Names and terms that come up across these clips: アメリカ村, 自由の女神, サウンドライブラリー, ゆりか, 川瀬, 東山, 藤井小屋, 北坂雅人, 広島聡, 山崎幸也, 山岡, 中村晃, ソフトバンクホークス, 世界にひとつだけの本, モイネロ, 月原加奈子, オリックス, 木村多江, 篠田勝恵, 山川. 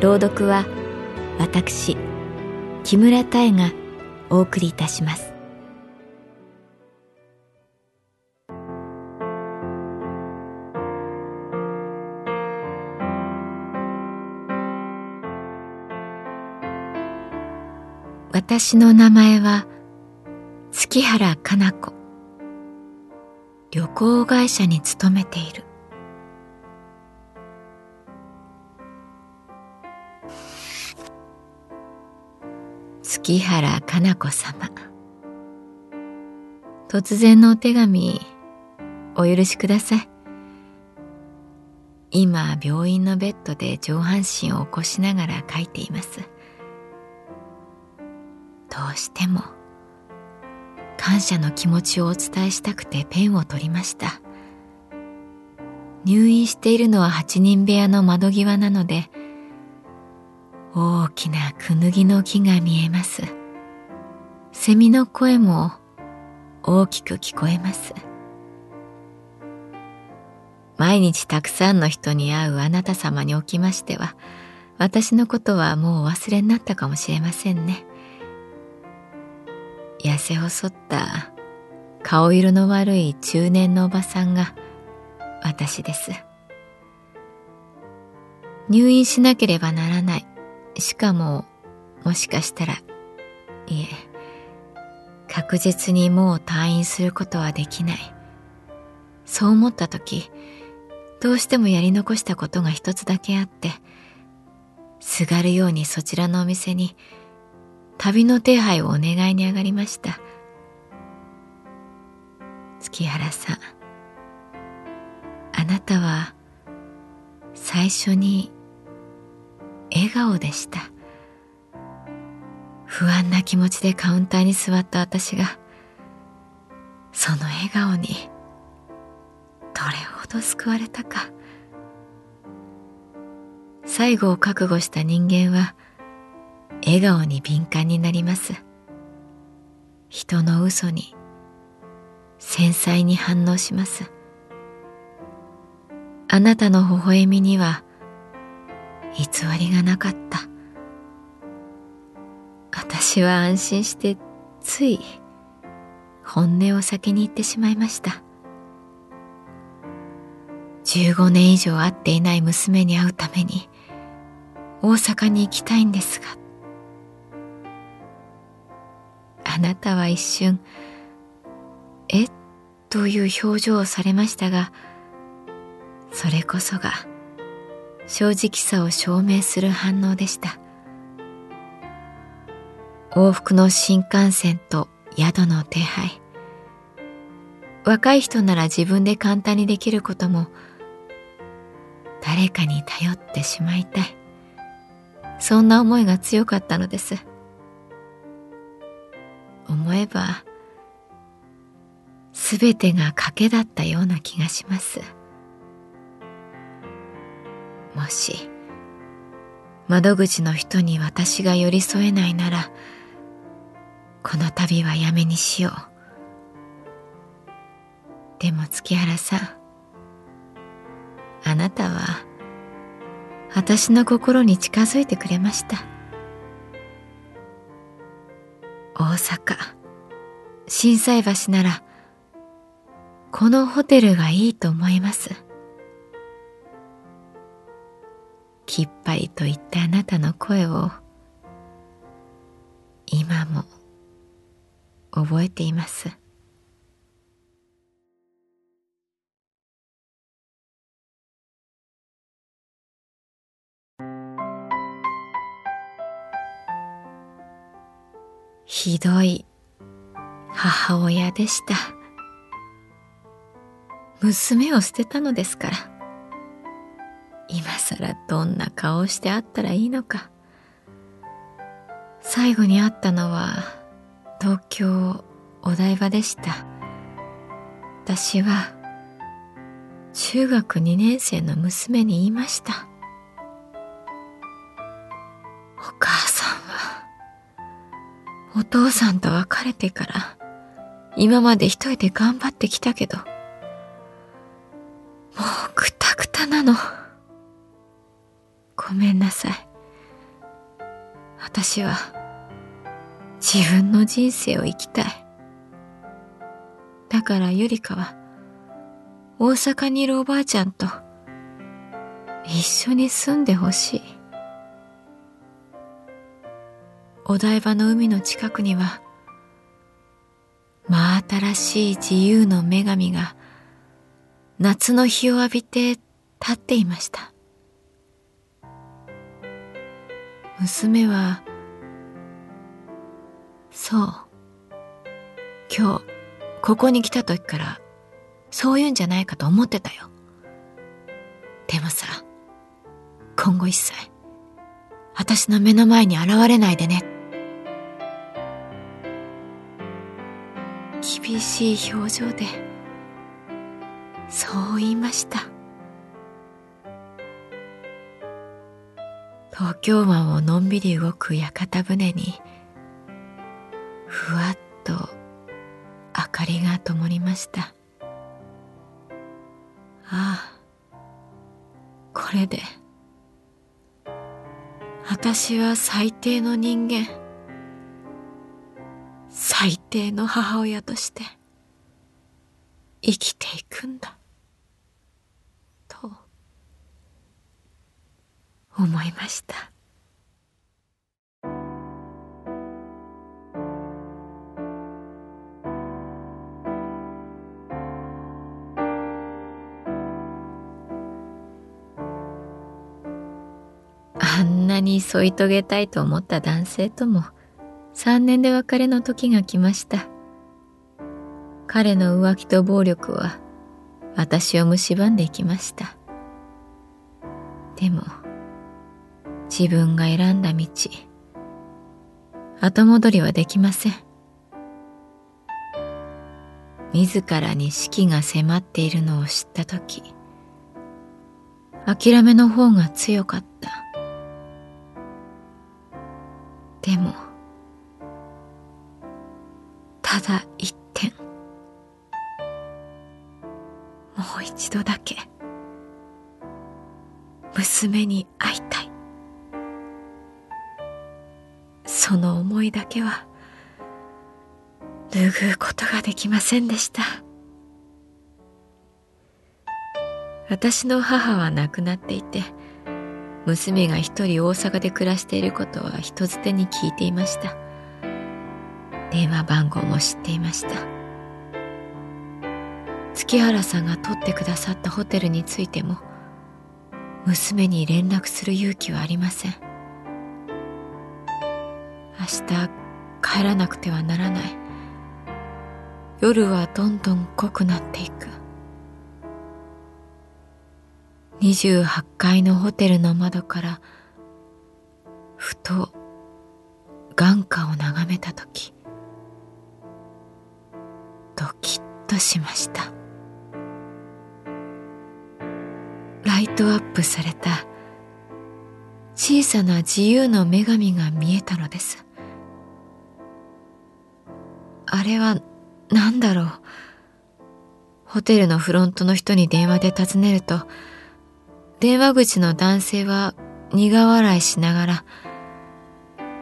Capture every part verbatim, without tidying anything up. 朗読は私木村多江がお送りいたします。私の名前は月原かな子。旅行会社に勤めている。月原かな子様、突然のお手紙お許しください。今病院のベッドで上半身を起こしながら書いています。どうしても感謝の気持ちをお伝えしたくてペンを取りました。入院しているのは八人部屋の窓際なので、大きなクヌギの木が見えます。セミの声も大きく聞こえます。毎日たくさんの人に会うあなた様におきましては、私のことはもうお忘れになったかもしれませんね。痩せ細った顔色の悪い中年のおばさんが私です。入院しなければならない。しかも、もしかしたら、いえ、確実にもう退院することはできない。そう思った時、どうしてもやり残したことが一つだけあって、すがるようにそちらのお店に旅の手配をお願いに上がりました。月原さん、あなたは最初に笑顔でした。不安な気持ちでカウンターに座った私が、その笑顔にどれほど救われたか。最後を覚悟した人間は、笑顔に敏感になります。人の嘘に繊細に反応します。あなたの微笑みには偽りがなかった。私は安心してつい本音を先に言ってしまいました。じゅうごねん以上会っていない娘に会うために大阪に行きたいんですが、あなたは一瞬、えっという表情をされましたが、それこそが正直さを証明する反応でした。往復の新幹線と宿の手配。若い人なら自分で簡単にできることも、誰かに頼ってしまいたい。そんな思いが強かったのです。思えば、すべてが賭けだったような気がします。もし、窓口の人に私が寄り添えないなら、この旅はやめにしよう。でも月原さん、あなたは私の心に近づいてくれました。大阪、心斎橋なら、このホテルがいいと思います。きっぱりと言ったあなたの声を今も覚えています。ひどい母親でした。娘を捨てたのですから。今さらどんな顔をして会ったらいいのか。最後に会ったのは東京お台場でした。私は中学にねん生の娘に言いました。お母さんはお父さんと別れてから今まで一人で頑張ってきたけど、もうくたくたなの。ごめんなさい。私は自分の人生を生きたい。だからゆりかは大阪にいるおばあちゃんと一緒に住んでほしい。お台場の海の近くには真新しい自由の女神が夏の日を浴びて立っていました。娘はそう、今日ここに来た時からそういうんじゃないかと思ってたよ。でもさ、今後一切私の目の前に現れないでね。厳しい表情でそう言いました。東京湾をのんびり動く屋形船にふわっと明かりが灯りました。ああ、これで私は最低の人間、最低の母親として生きていくんだと思いました。あんなに添い遂げたいと思った男性ともさんねんで別れの時が来ました。彼の浮気と暴力は私を蝕んでいきました。でも自分が選んだ道、後戻りはできません。自らに死期が迫っているのを知った時、諦めの方が強かった。でも、ただ一点、もう一度だけ、娘に会いたい。その思いだけは、拭うことができませんでした。私の母は亡くなっていて、娘が一人大阪で暮らしていることは人づてに聞いていました。電話番号も知っていました。月原さんが取ってくださったホテルについても、娘に連絡する勇気はありません。明日帰らなくてはならない。夜はどんどん濃くなっていく。にじゅうはちかいのホテルの窓からふと眼下を眺めた時、ドキッとしました。ライトアップされた小さな自由の女神が見えたのです。あれは何だろう。ホテルのフロントの人に電話で尋ねると、電話口の男性は苦笑いしながら、あ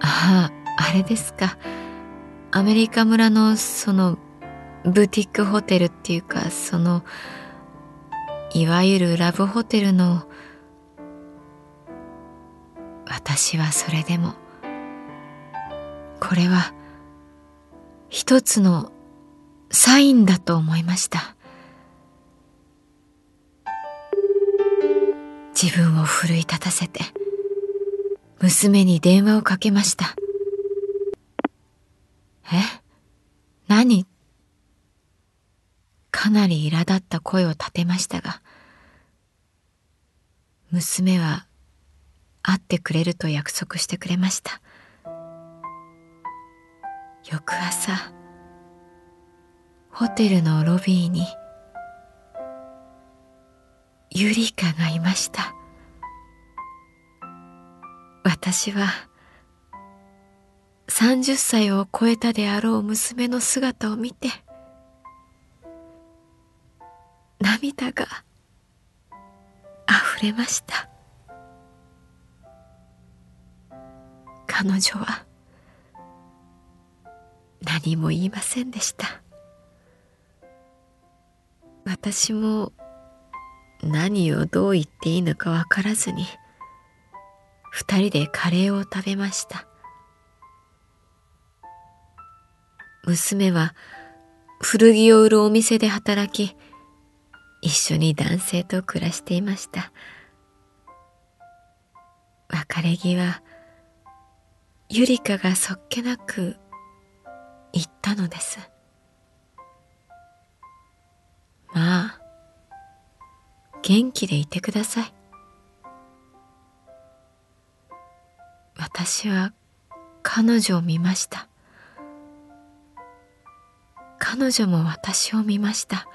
あ、あれですか。アメリカ村のそのブティックホテルっていうか、その、いわゆるラブホテルの私はそれでも、これは一つのサインだと思いました。自分を奮い立たせて、娘に電話をかけました。え？何？かなり苛立った声を立てましたが、娘は会ってくれると約束してくれました。翌朝、ホテルのロビーにゆりかがいました。私はさんじゅっさいを超えたであろう娘の姿を見て、涙が溢れました。彼女は何も言いませんでした。私も何をどう言っていいのかわからずに、二人でカレーを食べました。娘は古着を売るお店で働き、一緒に男性と暮らしていました。別れ際、ゆりかがそっけなく言ったのです。まあ、元気でいてください。私は彼女を見ました。彼女も私を見ました。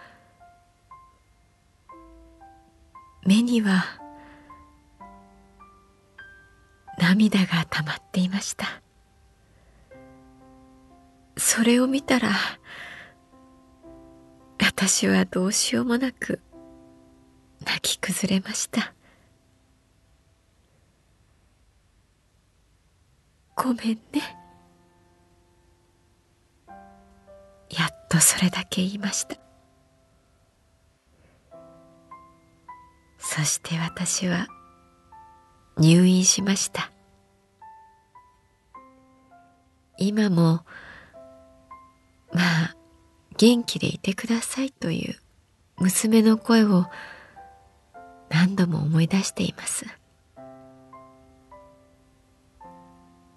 目には涙が溜まっていました。それを見たら、私はどうしようもなく泣き崩れました。ごめんね。やっとそれだけ言いました。そして私は入院しました。今も、まあ、元気でいてくださいという娘の声を何度も思い出しています。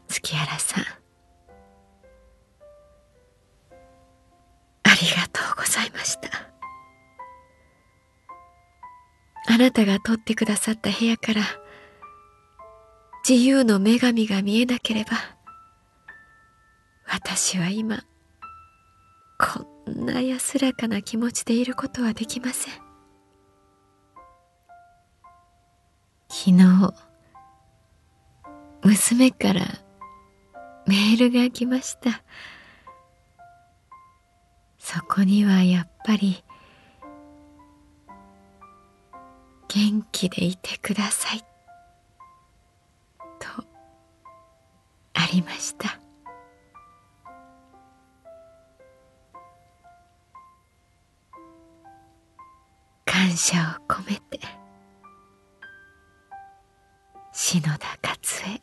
月原さん、ありがとうございました。あなたが取ってくださった部屋から自由の女神が見えなければ、私は今こんな安らかな気持ちでいることはできません。昨日、娘からメールが来ました。そこにはやっぱり、元気でいてください、とありました。感謝を込めて、篠田勝恵。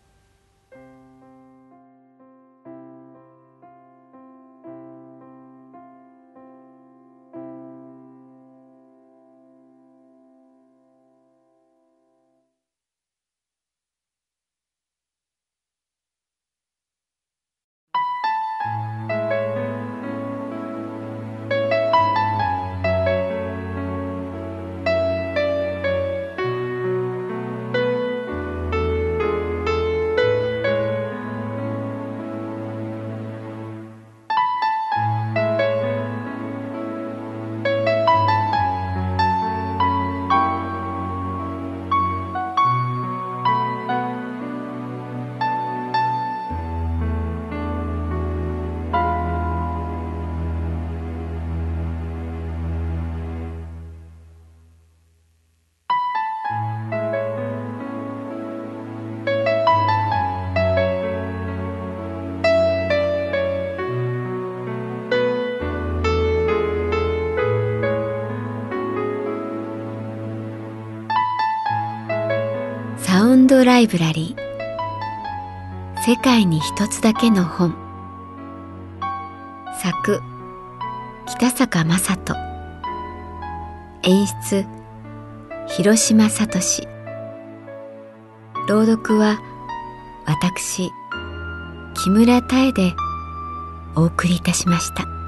サウンドライブラリー世界に一つだけの本」作北坂雅人、演出広島聡、朗読は私木村多江でお送りいたしました。